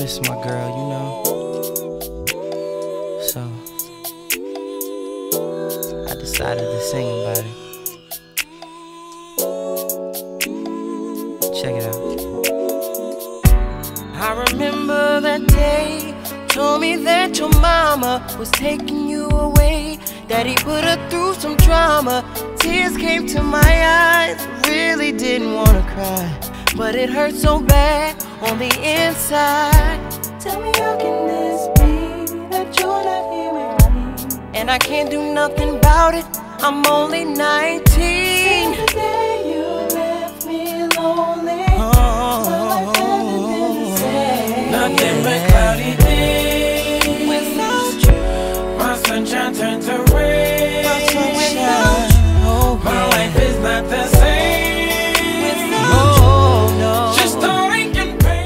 miss my girl, you know. So I decided to sing about it. Check it out. I remember that day. Told me that your mama was taking you away. Daddy put her through some trauma. Tears came to my eyes. Really didn't want to cry, but it hurt so bad on the inside. Tell me, how can this be that you're not here with me? And I can't do nothing about it. I'm only 19. Since the day you left me lonely, my life hasn't been the same. Nothing but cloudy days. Without you, my sunshine turned to rain. My sunshine without you, oh, my life is not the same. Without you, no. Just don't.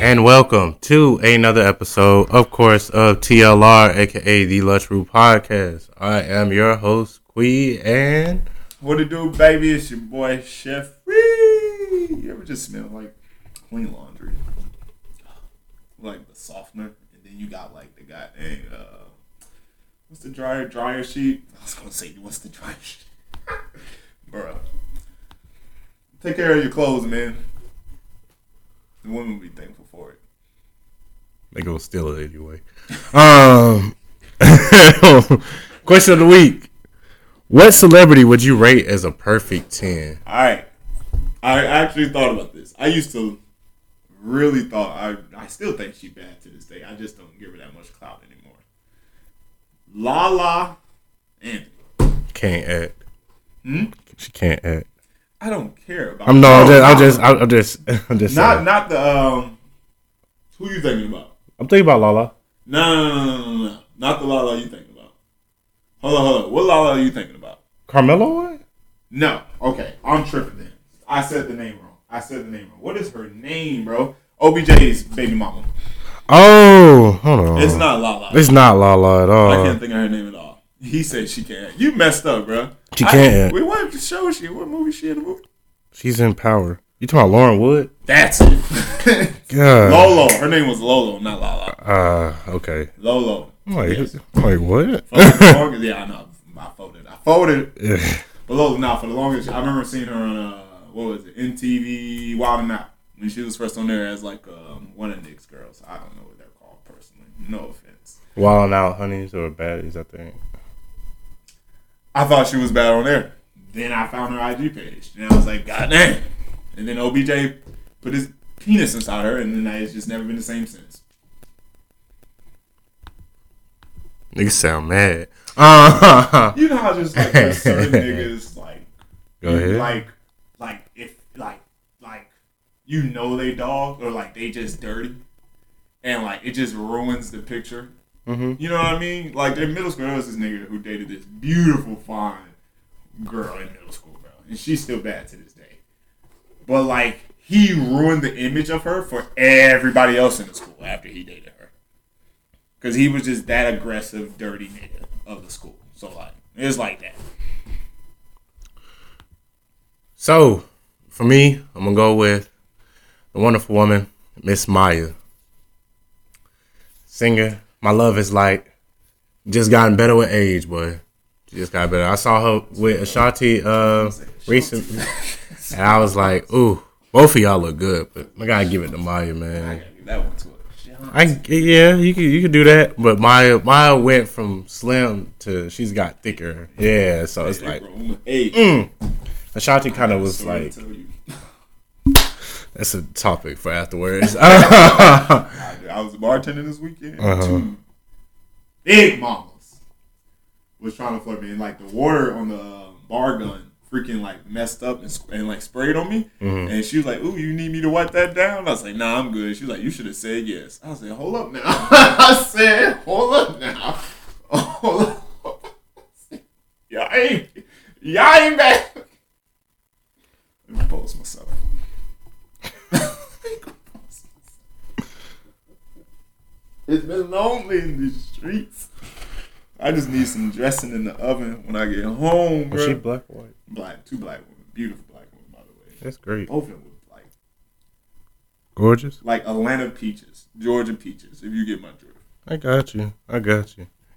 And welcome to another episode, of course, of TLR, aka the Lunchroom Podcast. I am your host, Kwe, and what it do, baby? It's your boy, Chef Kwe. You ever just smell like clean laundry, like the softener, and then you got like the goddamn what's the dryer sheet? I was gonna say, what's the dryer sheet, bro? Take care of your clothes, man. The women would be thankful for it. They gonna steal it anyway. Question of the week: what celebrity would you rate as a perfect 10? Alright, I actually thought about this. I used to really thought I still think she's bad to this day. I just don't give her that much clout anymore. Lala Anthony can't act. She can't act. I don't care about. I'm just. Not the. Who you thinking about? I'm thinking about Lala. No. Not the Lala you thinking about. Hold on. What Lala are you thinking about? Carmelo? No. Okay, I'm tripping then. I said the name wrong. What is her name, bro? OBJ's baby mama. Oh, hold on. It's not Lala. It's not Lala at all. I can't think of her name at all. He said she can't. You messed up, bro. She can't. Wait, what show is she? What movie is she in? The movie? She's in Power. You talking about Lauren Wood? That's it. God. Lolo. Her name was Lolo, not Lala. Okay. Lolo. I'm like what? For the longest, yeah, I know. I folded. Yeah. But Lolo, for the longest, I remember seeing her on, what was it, MTV Wild and Out. When she was first on there as, like, one of Nick's girls. I don't know what they're called, personally. No offense. Wild and Out honeys or baddies, I think. I thought she was bad on there. Then I found her IG page. And I was like, God damn. And then OBJ put his penis inside her. And then it's just never been the same since. Niggas sound mad. You know how just like there's certain niggas like. Go ahead. Like if like you know they dog or like they just dirty. And like it just ruins the picture. Mm-hmm. You know what I mean? Like, in middle school, there was this nigga who dated this beautiful, fine girl in middle school, bro. And she's still bad to this day. But, like, he ruined the image of her for everybody else in the school after he dated her. Because he was just that aggressive, dirty nigga of the school. So, like, it was like that. So, for me, I'm going to go with the wonderful woman, Miss Maya. Singer. My love is like just gotten better with age, boy. She just got better. I saw her with Ashanti recently, and I was like, "Ooh, both of y'all look good." But I gotta give it to Maya, man. I gotta give that one to her. Yeah, you could do that. But Maya went from slim to she's got thicker. Yeah, so it's like Ashanti kind of was like. That's a topic for afterwards. I was bartending this weekend. Two big mamas was trying to flirt me, and like the water on the bar gun freaking like messed up and like sprayed on me. Mm-hmm. And she was like, "Ooh, you need me to wipe that down?" I was like, "Nah, I'm good." She was like, "You should have said yes." I was like, "Hold up now." Hold up. Y'all ain't back. Let me post myself. It's been lonely in the streets. I just need some dressing in the oven when I get home, bro. Was she black or white? Black. Two black women. Beautiful black women, by the way. That's great. Both of them were like Gorgeous? Like Atlanta peaches, Georgia peaches, if you get my drift. I got you.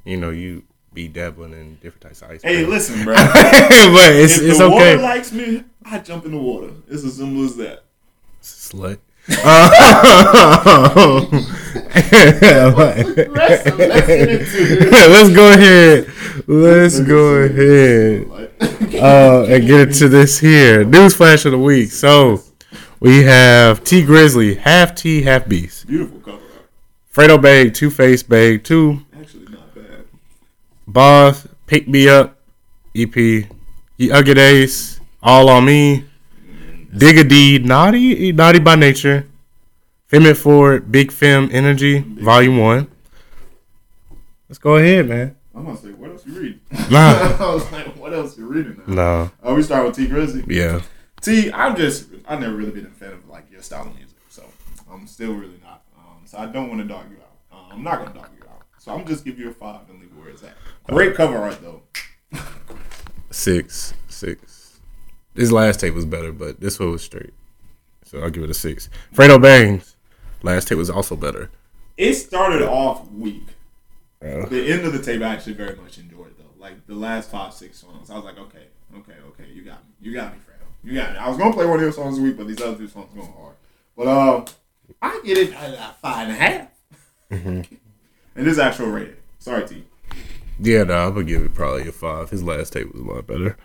You know, you be dabbling in different types of ice cream. Hey, listen, bro. But it's okay. If the water likes me, I jump in the water. It's as simple as that. Slut. Let's go ahead and get into this here newsflash of the week. So we have Tee Grizzley, half T, half Beast. Beautiful cover. Fredo Bang, Two-Face Bang 2. Actually not bad. Bas, Pick Me Up, EP, Yungeen Ace, All On Me. Digga D, Naughty by Nature, Femme It Forward, Big Femme Energy, Vol.1. Let's go ahead, man. I'm going to say, what else you reading? Nah. I was like, what else you reading now? No. Oh, we start with Tee Grizzley? Yeah. Tee, I've never really been a fan of, like, your style of music, so I'm still really not. So I don't want to dog you out. I'm not going to dog you out. So I'm just give you a 5 and leave where it's at. Great cover art, though. 6. His last tape was better, but this one was straight. So I'll give it a 6. Fredo Bang's last tape was also better. It started off weak. The end of the tape I actually very much enjoyed, though. Like, the last 5-6 songs, I was like, okay, you got me. You got me, Fredo. You got me. I was going to play one of your songs a week, but these other two songs going hard. But I get it at 5.5. Mm-hmm. And this actual rating. Sorry, T. Yeah, I'm going to give it probably a 5. His last tape was a lot better.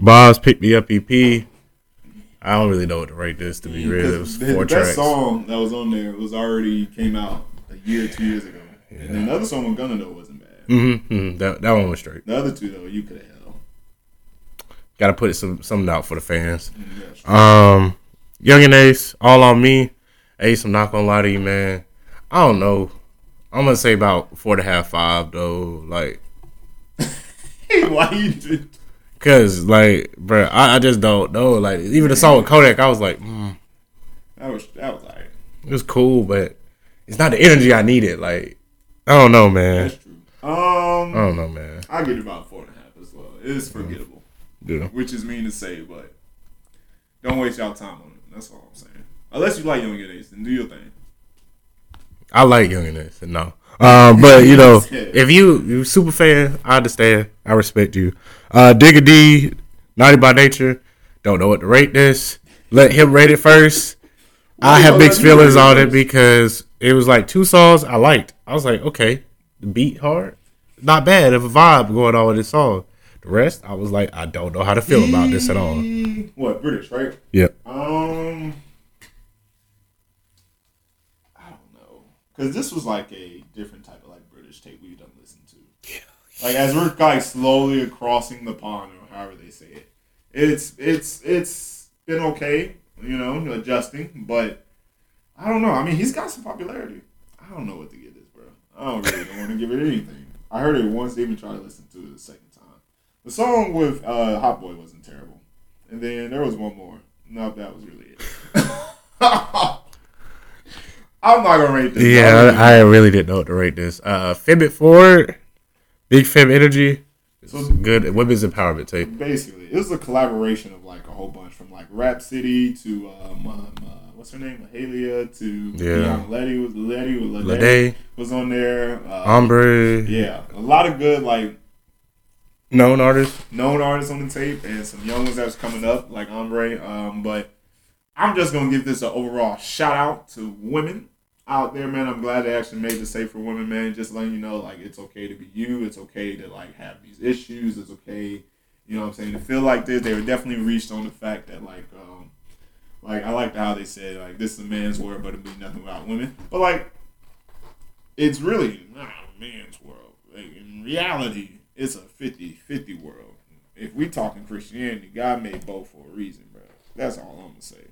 Bob's Pick Me Up EP. I don't really know what to rate this, to be real. It was 4 tracks. That song that was on there was already came out a year, 2 years ago. Yeah. And the other song on Gunna, though, wasn't bad. Mm-hmm. That one was straight. The other two, though, you could have held. Got to put something out for the fans. Yeah, Yungeen Ace, All On Me. Ace, I'm not going to lie to you, man. I don't know. I'm going to say about 4.5, 5, though. Like, why you did? Cause like, bro, I just don't know. Like, even the song with Kodak, I was like, that was alright. It was cool, but it's not the energy I needed. Like, I don't know, man. That's true. I don't know, man. I get about 4.5 as well. It is forgettable, which is mean to say, but don't waste y'all time on it. That's all I'm saying. Unless you like Yungeen Ace, then do your thing. I like Yungeen Ace, no. But you know, if you super fan, I understand. I respect you. Digga D, Naughty by Nature. Don't know what to rate this. Let him rate it first. I have mixed feelings on it because it was like 2 songs I liked. I was like, okay, the beat hard, not bad of a vibe going on with this song. The rest, I was like, I don't know how to feel about this at all. What, British, right? Yep. Because this was like a different type of like British tape we done listened to. Yeah. Like as we're like slowly crossing the pond or however they say it. It's been okay, you know, adjusting, but I don't know. I mean, he's got some popularity. I don't know what to give this, bro. I don't really want to give it anything. I heard it once, they even tried to listen to it the second time. The song with Hot Boy wasn't terrible. And then there was one more. No, that was really it. I'm not going to rate this. Yeah, I really didn't know what to rate this. Femme It Forward, Big Femme Energy. It's good women's empowerment tape. Basically, it was a collaboration of like a whole bunch from like Rhapsody to, what's her name? Mahalia to, Letty was on there. Ombre. Yeah, a lot of good like. Known artists on the tape and some young ones that was coming up like Ombre. But I'm just going to give this an overall shout out to women out there, man. I'm glad they actually made this safe for women, man. Just letting you know, like, it's okay to be you. It's okay to, like, have these issues. It's okay, you know what I'm saying, to feel like this. They were definitely reached on the fact that, like I liked how they said, like, this is a man's world, but it'd be nothing without women. But, like, it's really not a man's world. Like, in reality, it's a 50-50 world. If we talking Christianity, God made both for a reason, bro. That's all I'm going to say.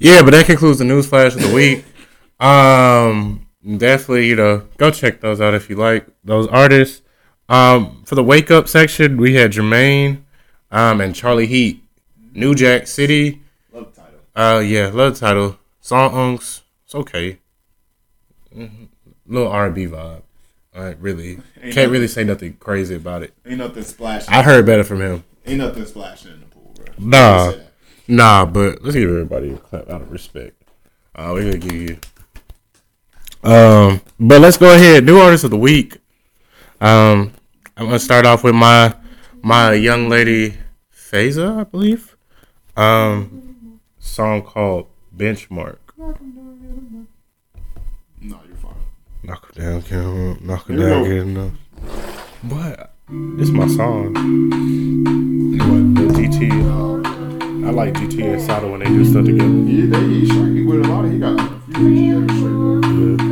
Yeah, but that concludes the newsflash of the week. Definitely, you know, go check those out if you like those artists. For the wake up section, we had Germaine and Charlie Heat, New Jack City. Love the title. Love the title. Songs, it's okay. Mm-hmm. Little R&B vibe. All right, really can't really say nothing crazy about it. Ain't nothing splashing. I heard better from him. Ain't nothing splashing in the pool, bro. Nah, but let's give everybody a clap out of respect. We're gonna give you. But let's go ahead. New artist of the week. I'm gonna start off with my young lady Faiza, I believe. Song called Benchmark. No, you're fine. Knock it down, can't knock it down, good enough. But it's my song. What GT? I like GT and Sada when they do stuff together. Yeah, they straight with a lot. He got a few features straight.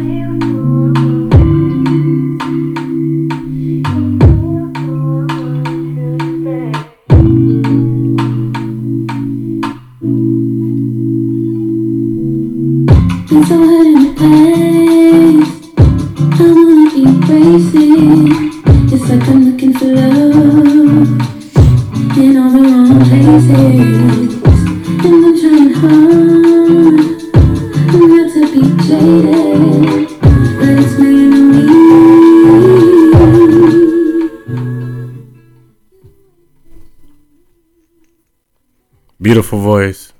Beautiful voice.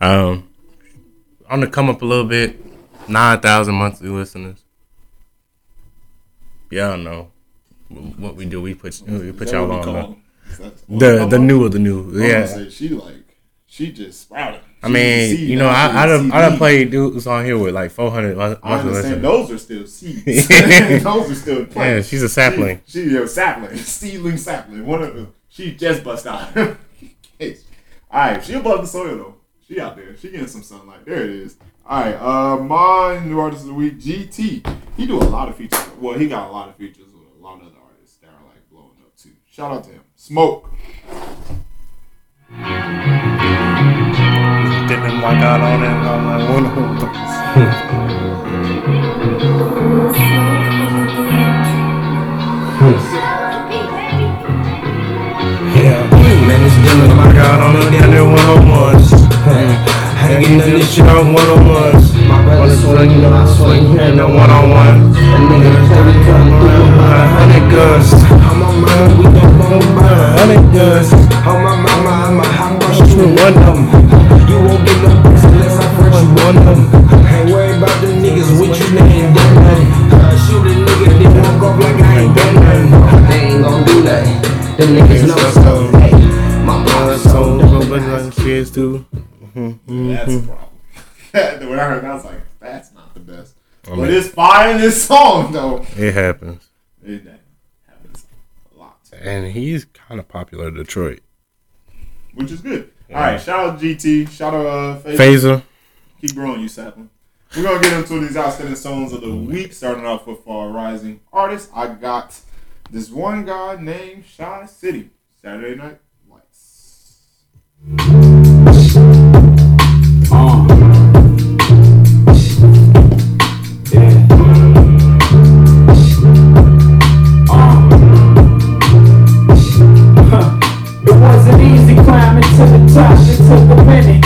I'm gonna come up a little bit. 9,000 monthly listeners. Y'all know what we do. We put y'all on the new. Yeah. She just sprouted. I mean, you know, I done played dudes on here with like 400 monthly listeners. Those are still seeds. Those are still plants. Yeah, she's a sapling. She's a sapling. Seedling sapling. One of them. She just bust out. Alright, she above the soil though. She out there. She getting some sunlight. There it is. Alright, my new artist of the week, G.T. He do a lot of features. Well, he got a lot of features with a lot of other artists that are like blowing up too. Shout out to him. Smoke. Dipping my God on it on my own. Yeah. Man, it's been my God on it down there 101s. I ain't getting none of this shit on 101s. My brother's swing, you know I swing here in the 1-on-1. And niggas every time we go by 100 guns. On my mind, we gon' go by 100 guns. On my mama, I'ma hot rush you in one of them. You won't get no piss unless I first you one of them. Ain't worried about the niggas with you, they ain't done nothing. Shoot a nigga, they walk off like I ain't done nothing. They ain't gon' do nothing. Them niggas know something. Kids do. That's a problem. When I heard that, I was like, that's not the best. I mean, but it's fire in this song, though. It happens. It happens a lot. And he's kind of popular in Detroit. Which is good. Yeah. All right, shout out GT. Shout out Faiza. Keep growing, you sapling. We're going to get into these outstanding songs of the week, starting off with our rising artists. I got this one guy named Shy City. Saturday Night. It was an easy climbing to the top. It took a minute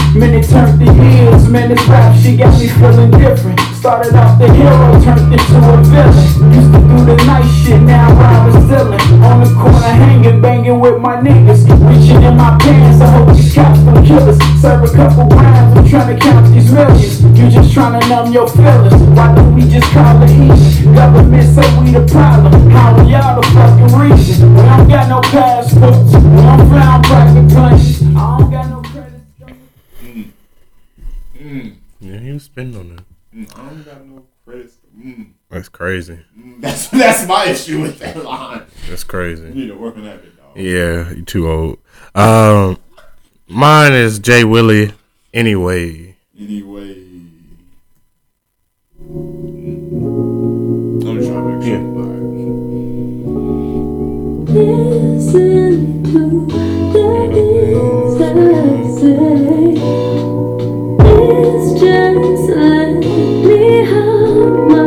turned the heels, minute rap. She got me feeling different. Started off the hero, turned into a villain. Used to do the nice shit, now I was dealing. On the corner hanging, banging with my niggas. Reaching in my pants, I hope these cops don't kill us. Serve a couple rounds, I'm trying to count these millions. You just trying to numb your feelings. Why don't we just call it easy? Government say we the problem. How are y'all the fucking reason? When I don't got no passports, when I'm flying private planes, I don't got no credit. Yeah, he was spending on that. I don't got no credit. That's crazy. That's my issue with that line. That's crazy. You need to work on that bit, dog. Yeah, you're too old. Mine is Jay Willie. Anyway. I'm just trying to it's just let me help my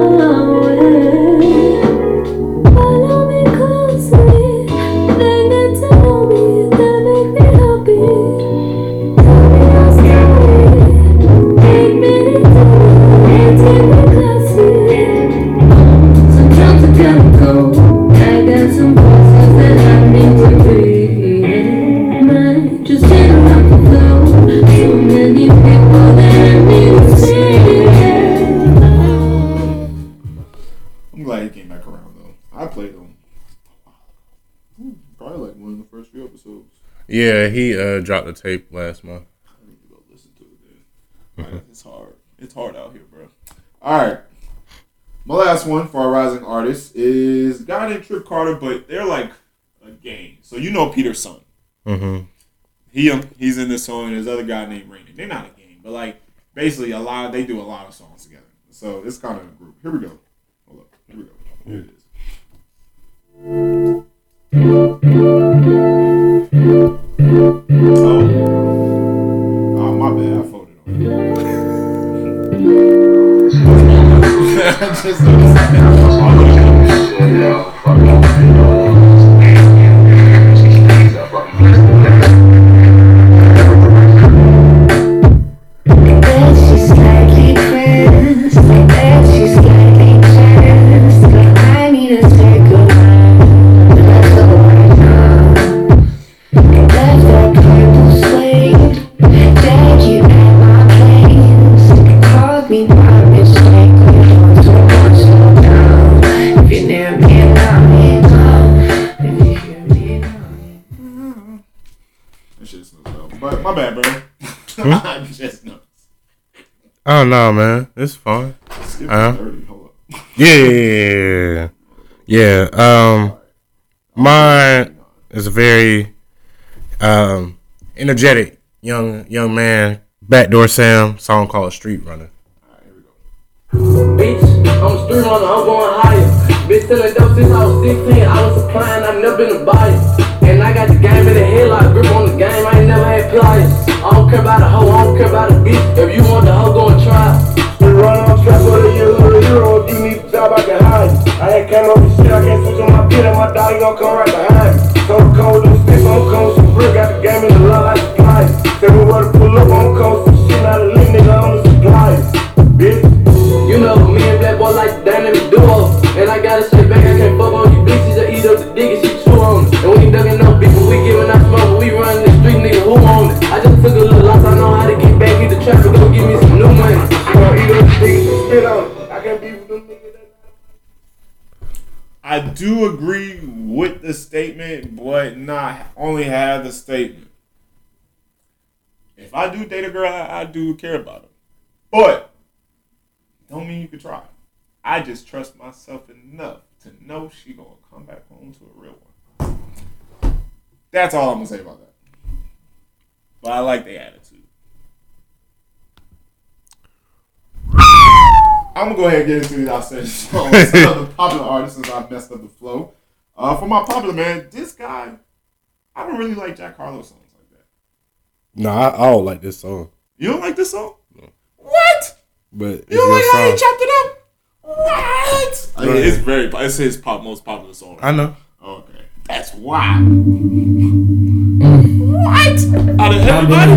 just Yeah, he dropped a tape last month. I need to go listen to it, man. Like, it's hard. It's hard out here, bro. All right. My last one for our rising artist is a guy named Trip Carter, but they're like a gang. So you know Peter's son. Mm-hmm. He's in this song, and there's other guy named Rainy. They're not a gang, but like basically they do a lot of songs together. So it's kind of a group. Here we go. Hold up. Here we go. Here it is. Oh, my bad. I folded on it. Oh no, man, it's fine. Hold up. Yeah. Mine is a very energetic young man. Backdoor Sam song called Street Runner. All right, here we go. Bitch, I'm a street runner. I'm going higher. Been selling dope since I was 16. I was supplying. I've never been a buyer. And I got the game in the head, like grip on the game, I ain't never had pliers. I don't care about a hoe, I don't care about a bitch. If you want the hoe, go and try. We run on track for the euro, give me the job, I can hide. I ain't came up with shit, I can't switch on my pit, and my dog, he gon' come right behind me. So cold, don't stick, I'm cold, some brick, got the game in the love like supply. Said we were to pull up, I'm cold, some shit, out of lean, nigga, I'm the supply. Bitch, you know, me and Black Boy like the dynamic duo. And I gotta say back, I can't fuck on you bitches, I eat up the diggers, she chew on me. And we ain't dugging no bitch, but we giving out smoke, we running the street, nigga, who on it? I just took a little loss, I know how to get back in the trap, but go give me some new money. She gon' eat up the diggers, she spit on it. I can't be with them niggas that. I do agree with the statement, but not only have the statement. If I do date a girl, I do care about her. But, don't mean you can try. I just trust myself enough to know she gonna come back home to a real one. That's all I'm gonna say about that. But I like the attitude. I'm gonna go ahead and get into these outstanding songs. Some of the popular artists, since I messed up the flow. For my popular man, this guy, I don't really like Jack Harlow songs like that. No, I don't like this song. You don't like this song? No. What? But you don't like how he chopped it up? What? I mean, it's his most popular song. Right? I know. Okay. That's why. What? Out of everybody?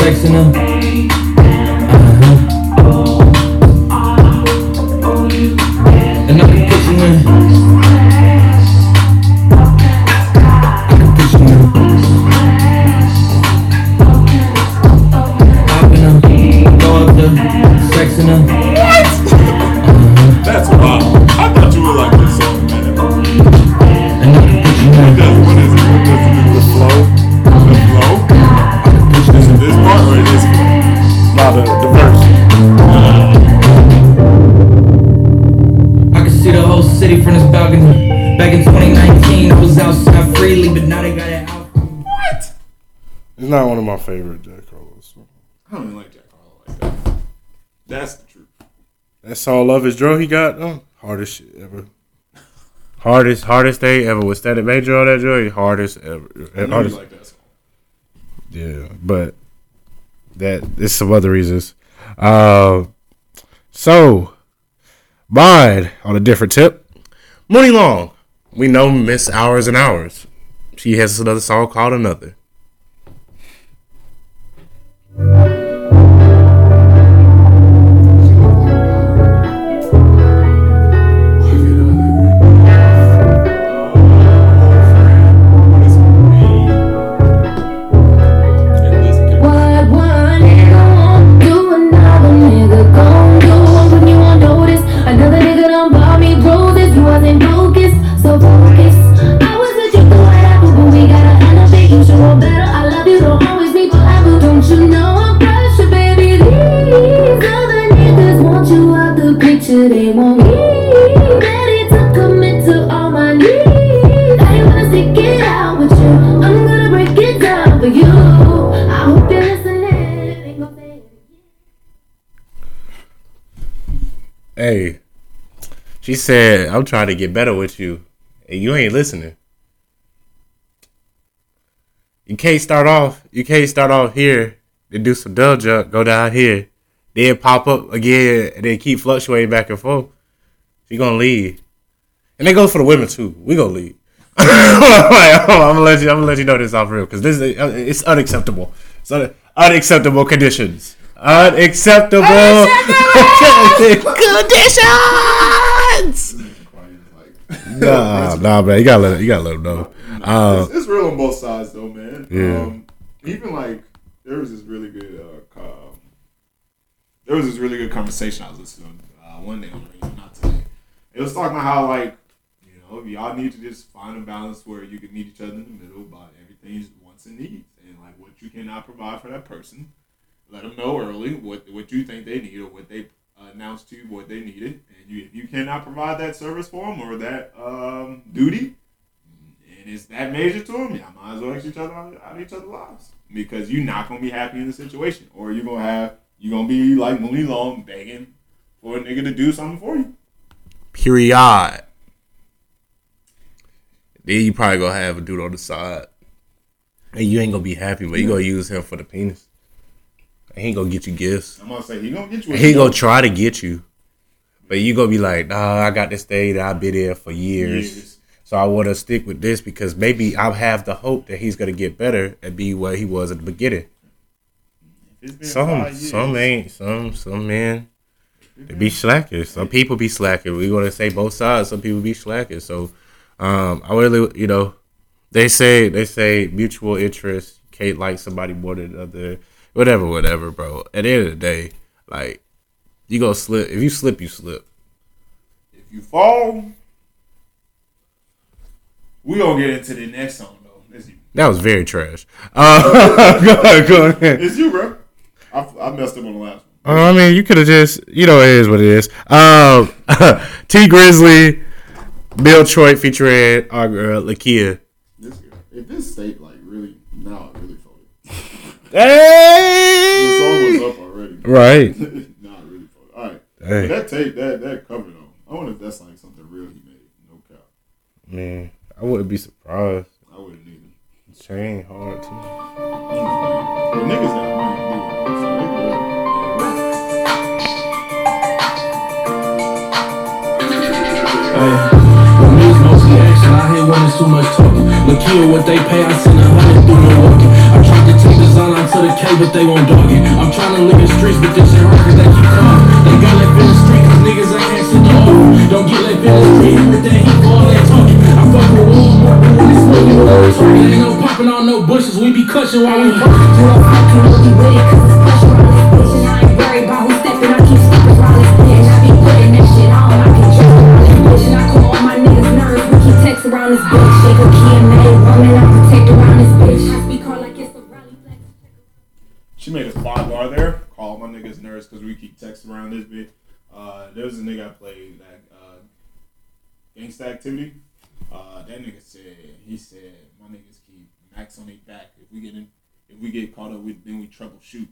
Sexing up. And I can put you in. Sexing up. That's wow. I thought you would like this song, man. What is it? What does it do? The flow? The flow? Is it this part or is it the verse? I can see the whole city from this balcony. Back in 2019, I was outside freely, but now they got it out. What? It's not one of my favorite Jack Harlow songs. I don't even like Jack Harlow like that. That's the truth. That's all love is drill he got. Oh, hardest shit ever. Hardest day ever. Was Static Major on that drill? Hardest ever. I know hardest. You like that song. Yeah, but that there's some other reasons. So mine on a different tip. Muni Long. We know Miss Hours and Hours. She has another song called Another. So focus, I was a joke, but we got another. Hey, she said, I'm trying to get better with you, and you ain't listening. You can't start off here, then do some dub jump, go down here, then pop up again, and then keep fluctuating back and forth. She gonna lead. And that goes for the women too. We gonna lead. I'm gonna let you know this off real, because it's unacceptable. It's unacceptable conditions. Unacceptable conditions. Nah, man, you gotta let them know. It's real on both sides, though, man. Yeah. Even like there was this really good conversation I was listening to one day on radio, not today. It was talking about how, like, you know, y'all need to just find a balance where you can meet each other in the middle by everything's wants and needs, and like what you cannot provide for that person. Let them know early what you think they need or what they announced to you what they needed. And if you cannot provide that service for them or that duty, and it's that major to them, y'all might as well ask each other out of each other's lives. Because you're not going to be happy in the situation. Or you're going to be like Muni Long begging for a nigga to do something for you. Period. Then you probably going to have a dude on the side. And you ain't going to be happy, but you're going to use him for the penis. He ain't gonna get you gifts. I'm gonna say he gonna get you. He gonna try to get you, but you gonna be like, nah, I got this thing that I've been there for years, so I want to stick with this because maybe I'll have the hope that he's gonna get better and be where he was at the beginning. Some men they be slackers. Some people be slackers. We gonna say both sides. Some people be slackers. So I really, you know, they say mutual interest. Can't like somebody more than other. Whatever, bro. At the end of the day, like, you gonna slip. If you slip, you slip. If you fall, we gonna get into the next song, though. That was very trash. Go ahead. It's you, bro. I messed up on the last one. I mean, you could have just, you know, it is what it is. Tee Grizzley, Bill Troy featuring our girl Lakia. This state, like, really, no, really. Hey! The song was up already. Right. Not really. All right. Hey. That tape, that cover though. I wonder if that's like something real he made. No cap. Man, I wouldn't be surprised. I wouldn't either. Chain hard too. The niggas got money. When there's mostly action, I hear when it's too much talking. Look here, what they pay, I send 100 through Milwaukee. I tried to take to the K, but they won't dog it. I'm trying to live in streets, but this shit hurt cause they keep calling. They got left in the street cause niggas I can't sit the off. Don't get left in the street with that heat for all that talking. I fuck with wolves, but when it's smoking, we're always talking. Ain't no popping on no bushes, we be clutching while we walking. Well, I can look the way, cause it's clutching while we pushing. I ain't worried about who's stepping, I keep stepping while it's bitch. I be putting that shit on, I can trust while it's pushing. I call all my niggas nerves, we keep text around this bitch. Shake a key and name, woman, I protect around this bitch. She made a 5-bar there. Call my niggas nerds because we keep texting around this bitch. There was a nigga I played that Gangsta Activity. That nigga said, my niggas keep max on their back. If we get caught up, then we troubleshoot.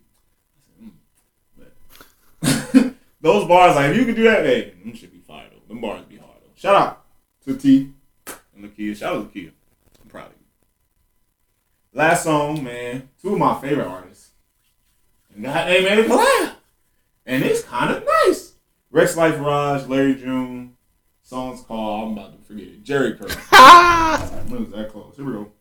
I said, But those bars, like, if you can do that, hey, them shit be fire though. Them bars be hard though. Shout out to T and Lakia. Shout out to Lakia. I'm proud of you. Last song, man. Two of my favorite artists. God, they made a collab. And it's kind of nice. Rex Life Raj, Larry June. Song's called, I'm about to forget it. Jerry Curl. I moved that close. Here we go.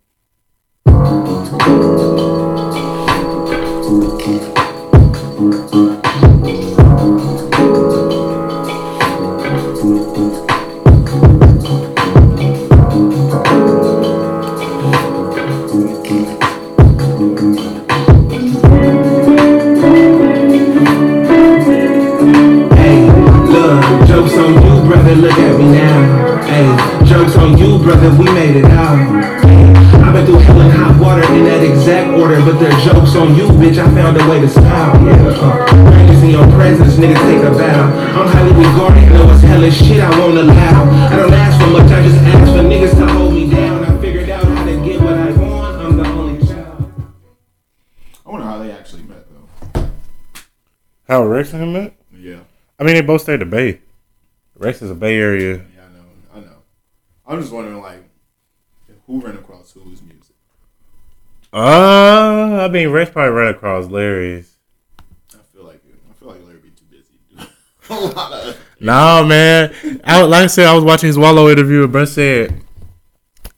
Look at me now, ayy, jokes on you, brother, we made it out. I've been through hell and hot water in that exact order, but they're jokes on you, bitch, I found a way to smile, strangers in your presence, niggas take a bow. I'm highly regarded, I know it's hella shit I won't allow. I don't ask for much, I just ask for niggas to hold me down. I figured out how to get what I want, I'm the only child. I wonder how they actually met, though. How Rex and him met? Yeah. I mean, they both stayed at the Bay. Rex is a Bay Area. Yeah, I know. I'm just wondering, like, who ran across whose music? I mean, Rex probably ran across Larry's. I feel like Larry be too busy to do a lot of... No, man. Like I said, I was watching his Wallow interview, and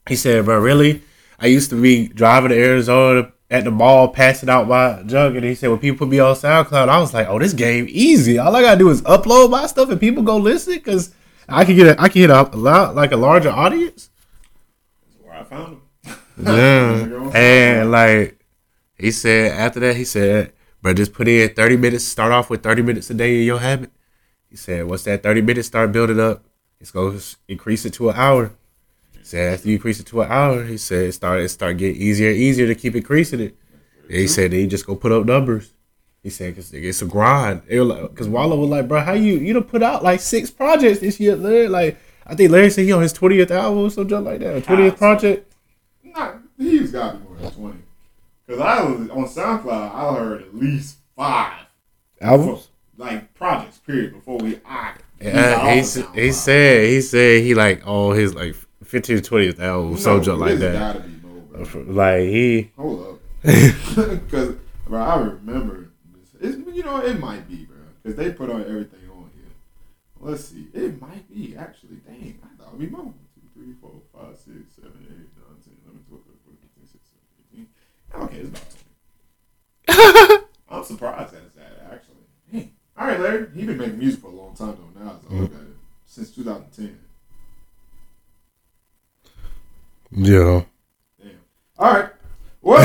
he said, bro, really? I used to be driving to Arizona at the mall, passing out my junk, and he said, when people put me on SoundCloud, I was like, oh, this game easy. All I got to do is upload my stuff, and people go listen, because I can hit a larger audience. That's where I found him. Yeah. And, like, he said, bro, just put in 30 minutes, start off with 30 minutes a day in your habit. He said, once that 30 minutes start building up, it's going to increase it to an hour. He said, after you increase it to an hour, he said, it start getting easier and easier to keep increasing it. And he said, then you just go put up numbers. He said, because it's a grind. Because Wallow was like, bro, how you done put out like 6 projects this year, Larry? Like, I think Larry said he on his 20th album or something like that. 20th project? Nah, he's got to be more than 20. Because I was on SoundCloud, I heard at least 5 albums. Like projects, period. Before he said he like all his like 15th, 20th album, something like that. Like he hold up, because bro, I remember this. You know, it might be, bro, because they put on everything on here. Let's see, it might be actually. Dang, I thought we know 1, 2, 3, 4, 5, 6, 7, 8, 9, 10, 11, 12, 13, 14, 16, 17. Okay, it's about 20. I'm surprised that it's that actually. All right, Larry. He been making music for a long time though. Now it's all good. Since 2010. Yeah. Damn. All right. What?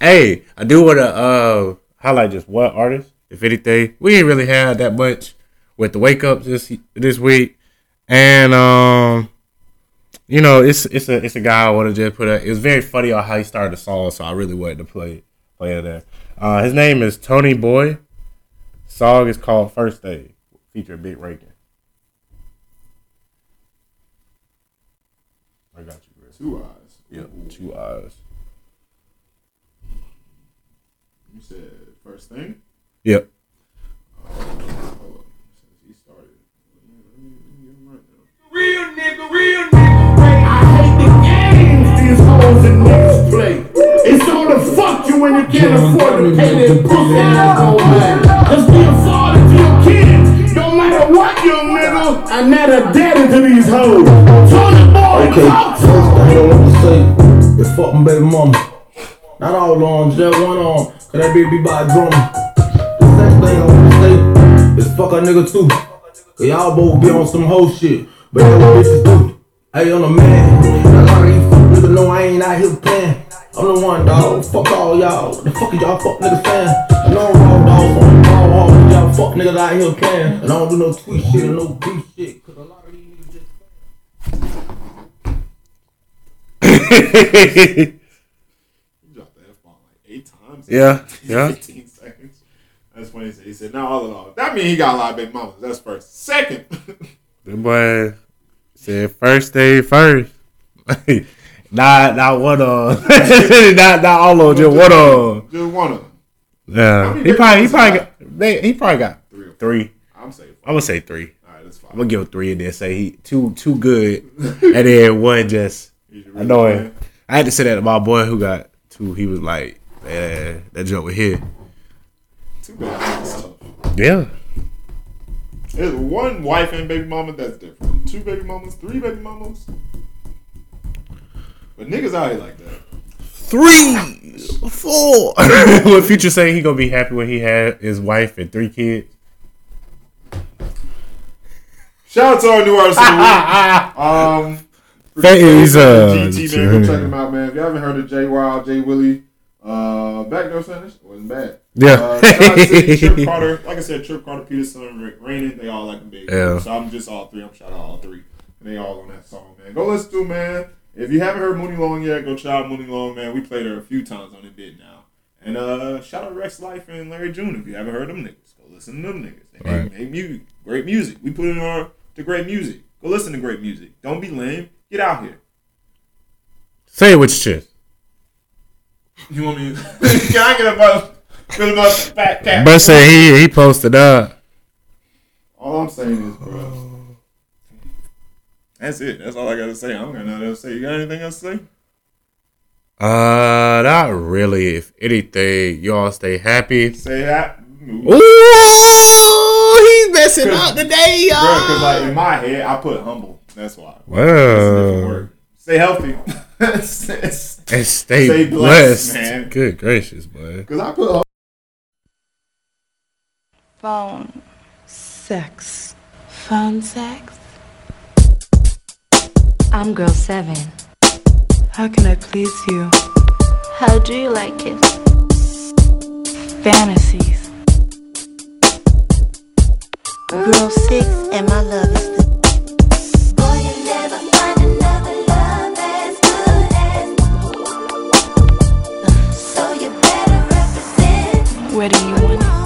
Hey, I do want to highlight just one artist, if anything. We ain't really had that much with the wake ups this week, and you know, it's a guy I want to just put out. It was very funny on how he started the song, so I really wanted to play it there. His name is Tony Boy. Song is called First Day, featuring Big Rakin. I got you, Chris. 2 Eyes. Yep, ooh. 2 Eyes. You said first thing? Yep. Hold on. Since he started, let me get him right now. Real nigga. I hate the games these hoes and niggas play. It's all the fuck you when you can't afford to pay that pussy asshole back. Just be a father to your kids. Don't matter what, young nigga. I'm not a daddy to these hoes. Tony Boy, okay. Talk to I don't want to say. It's fucking baby mama. Not all arms, just one arm. Cause that baby by a drummer. The next thing I want to say is fuck a nigga too. Cause y'all both be on some hoe shit. But that's what bitches do. Hey, I'm a man. That's how you fuck niggas know I ain't out here playing. I'm the one, dog. Fuck all y'all. The fuck is y'all fuck niggas fan? No wrong, dog. On the ball, y'all fuck niggas out here playing. And I don't do no tweet shit and no beef shit. Cause a lot of these niggas just. You dropped the F-bomb like 8 times. Yeah. 15 seconds. That's when he said. He said, "Now all in all, that mean he got a lot of big mamas." That's first. Second. That boy said, "First day first." Not one on. not all of them. Just one on. Just one of them. Yeah. He probably got 3 or 4. I'm gonna say 3. All right, that's fine. I'm gonna give him 3 and then say he too good, and then 1 just annoying. I had to say that to my boy who got 2. He was like, "Yeah, that joke was here." Too bad. Yeah. There's 1 wife and baby mama. That's different. 2 baby mamas. 3 baby mamas. But niggas out here like that. 3, 4. What Future saying he gonna be happy when he had his wife and 3 kids. Shout out to our new artist of the week. Faiza. G.T, man. Go check him out, man. If you haven't heard of Jay Willie, Jay Willie. Back door finish wasn't bad. Yeah. Shout out to Trip Carter. Like I said, Trip Carter, Peterson, Rick Rainin. They all like him big. Yeah. So I'm just all 3. I'm shout out all 3. And they all on that song, man. Go listen to it, man. If you haven't heard Muni Long yet, go check out Muni Long, man. We played her a few times on it bit now. And shout out Rex Life and Larry June. If you haven't heard them niggas, go listen to them niggas. They make music. Great music. We put in our to great music. Go listen to great music. Don't be lame. Get out here. Say it with your chest. You want me? Can I get about fat cat? But say he posted up. All I'm saying is, bro. That's it. That's all I gotta say. I don't got nothing else to say. You got anything else to say? Not really. If anything, y'all stay happy. Say happy. Ooh, he's messing up today, y'all. Bro, because like in my head, I put humble. That's why. Wow. Stay healthy. And stay blessed, man. Good gracious, boy. Because I put phone sex. Phone sex. I'm girl 7. How can I please you? How do you like it? Fantasies. Girl 6 and my love is the boy, you never find another love as good as. So you better represent. Where do you want it?